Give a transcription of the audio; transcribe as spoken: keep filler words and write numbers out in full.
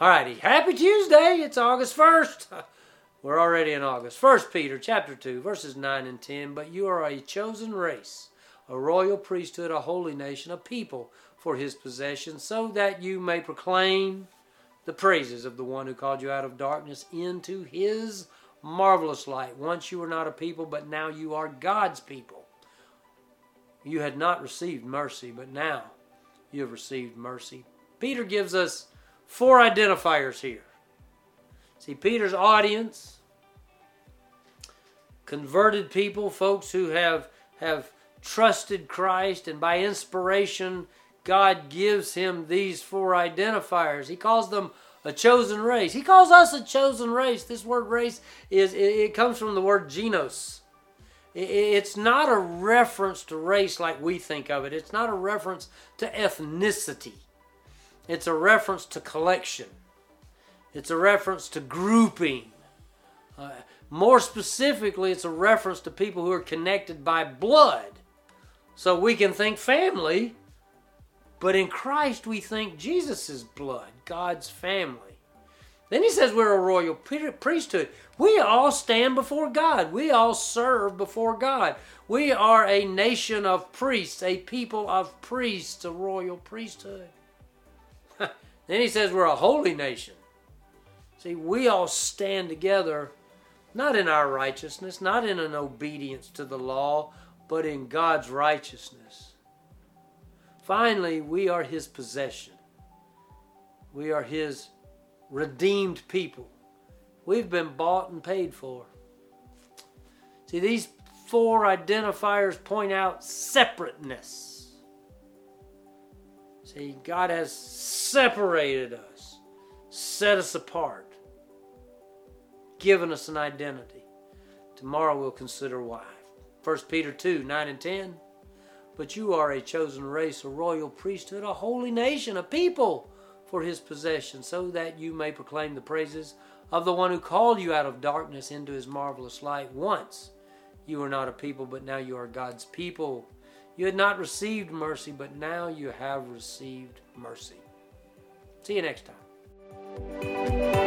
Alrighty, happy Tuesday. It's August first. We're already in August. First Peter chapter two, verses nine and ten. But you are a chosen race, a royal priesthood, a holy nation, a people for his possession, so that you may proclaim the praises of the one who called you out of darkness into his marvelous light. Once you were not a people, but now you are God's people. You had not received mercy, but now you have received mercy. Peter gives us four identifiers here. See, Peter's audience, converted people, folks who have, have trusted Christ, and by inspiration, God gives him these four identifiers. He calls them a chosen race. He calls us a chosen race. This word race, is it, it comes from the word genos. It, it's not a reference to race like we think of it. It's not a reference to ethnicity. It's a reference to collection. It's a reference to grouping. Uh, more specifically, it's a reference to people who are connected by blood. So we can think family, but in Christ we think Jesus' blood, God's family. Then he says we're a royal priesthood. We all stand before God. We all serve before God. We are a nation of priests, a people of priests, a royal priesthood. Then he says we're a holy nation. See, we all stand together, not in our righteousness, not in an obedience to the law, but in God's righteousness. Finally, we are his possession. We are his redeemed people. We've been bought and paid for. See, these four identifiers point out separateness. See, God has separated us, set us apart, given us an identity. Tomorrow we'll consider why. First Peter two, nine and ten. But you are a chosen race, a royal priesthood, a holy nation, a people for his possession, so that you may proclaim the praises of the one who called you out of darkness into his marvelous light. Once you were not a people, but now you are God's people. You had not received mercy, but now you have received mercy. See you next time.